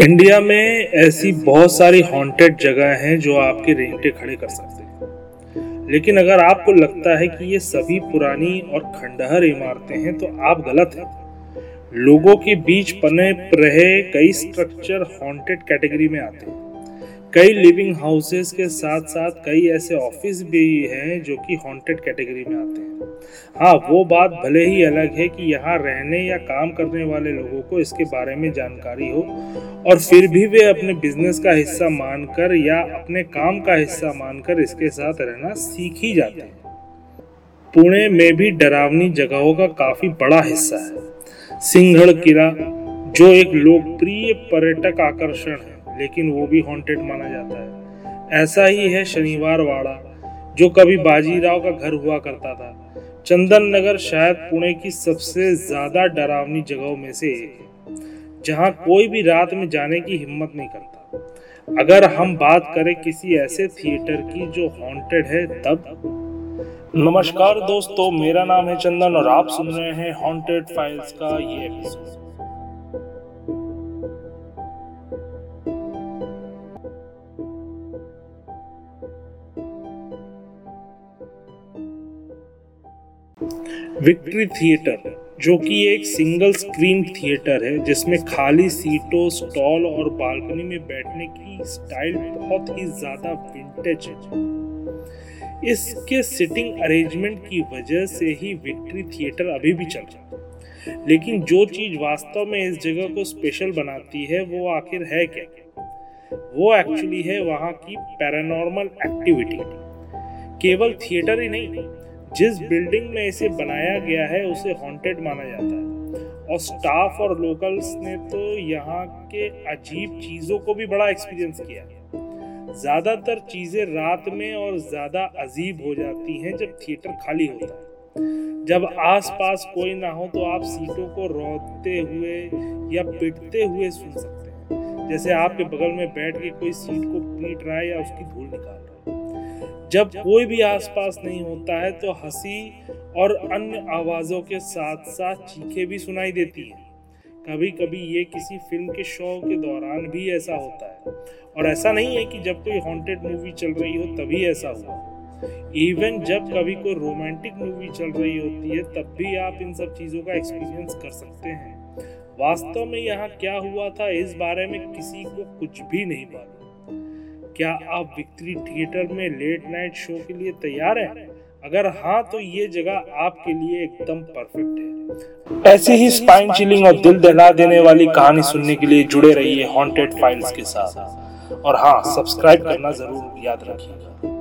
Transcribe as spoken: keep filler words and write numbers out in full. India में ऐसी बहुत सारी हॉन्टेड जगह हैं जो आपके रेंगटे खड़े कर सकते हैं, लेकिन अगर आपको लगता है कि ये सभी पुरानी और खंडहर इमारतें हैं तो आप गलत हैं। लोगों के बीच पनप रहे कई स्ट्रक्चर हॉन्टेड कैटेगरी में आते हैं। कई लिविंग हाउसेस के साथ साथ कई ऐसे ऑफिस भी हैं जो कि हॉन्टेड कैटेगरी में आते हैं। हाँ, वो बात भले ही अलग है कि यहाँ रहने या काम करने वाले लोगों को इसके बारे में जानकारी हो और फिर भी वे अपने बिजनेस का हिस्सा मानकर या अपने काम का हिस्सा मानकर इसके साथ रहना सीख ही जाते हैं। पुणे में भी डरावनी जगहों का काफ़ी बड़ा हिस्सा है। सिंहगढ़ किला जो एक लोकप्रिय पर्यटक आकर्षण है, लेकिन वो भी हॉन्टेड माना जाता है। ऐसा ही है शनिवारवाड़ा, जो कभी बाजीराव का घर हुआ करता था। चंदननगर शायद पुणे की सबसे ज़्यादा डरावनी जगहों में से एक है, जहाँ कोई भी रात में जाने की हिम्मत नहीं करता। अगर हम बात करें किसी ऐसे थिएटर की जो हॉन्टेड है तब। नमस्कार दोस्तों, मेरा नाम है चंदन और आप सुन रहे हैं हॉन्टेड फाइल्स का ये एपिसोड। विक्ट्री थिएटर जो कि एक सिंगल स्क्रीन थिएटर है जिसमें खाली सीटों, स्टॉल और बालकनी में बैठने की स्टाइल बहुत ही ज़्यादा विंटेज है। इसके सिटिंग अरेंजमेंट की वजह से ही विक्ट्री थिएटर अभी भी चल रहा है, लेकिन जो चीज़ वास्तव में इस जगह को स्पेशल बनाती है वो आखिर है क्या? वो एक्चुअली है वहाँ की पैरानॉर्मल एक्टिविटी। केवल थिएटर ही नहीं, जिस बिल्डिंग में इसे बनाया गया है उसे हॉन्टेड माना जाता है, और स्टाफ और लोकल्स ने तो यहाँ के अजीब चीज़ों को भी बड़ा एक्सपीरियंस किया। ज़्यादातर चीज़ें रात में और ज़्यादा अजीब हो जाती हैं जब थिएटर खाली होता है। जब आसपास कोई ना हो तो आप सीटों को रोते हुए या पिटते हुए सुन सकते हैं, जैसे आपके बगल में बैठ के कोई सीट को पीट रहा है या उसकी धूल निकाल रहा है। जब कोई भी आसपास नहीं होता है तो हंसी और अन्य आवाज़ों के साथ साथ चीखें भी सुनाई देती हैं। कभी कभी ये किसी फिल्म के शो के दौरान भी ऐसा होता है, और ऐसा नहीं है कि जब कोई हॉन्टेड मूवी चल रही हो तभी ऐसा हुआ। इवन जब कभी कोई रोमांटिक मूवी चल रही होती है तब भी आप इन सब चीज़ों का एक्सपीरियंस कर सकते हैं। वास्तव में यहाँ क्या हुआ था इस बारे में किसी को कुछ भी नहीं मालूम। क्या आप विक्ट्री थिएटर में लेट नाइट शो के लिए तैयार हैं? अगर हाँ तो ये जगह आपके लिए एकदम परफेक्ट है। ऐसी ही स्पाइन चिलिंग और दिल दहला देने वाली कहानी सुनने के लिए जुड़े रहिए हॉन्टेड फाइल्स के साथ, और हाँ, सब्सक्राइब करना जरूर याद रखिएगा।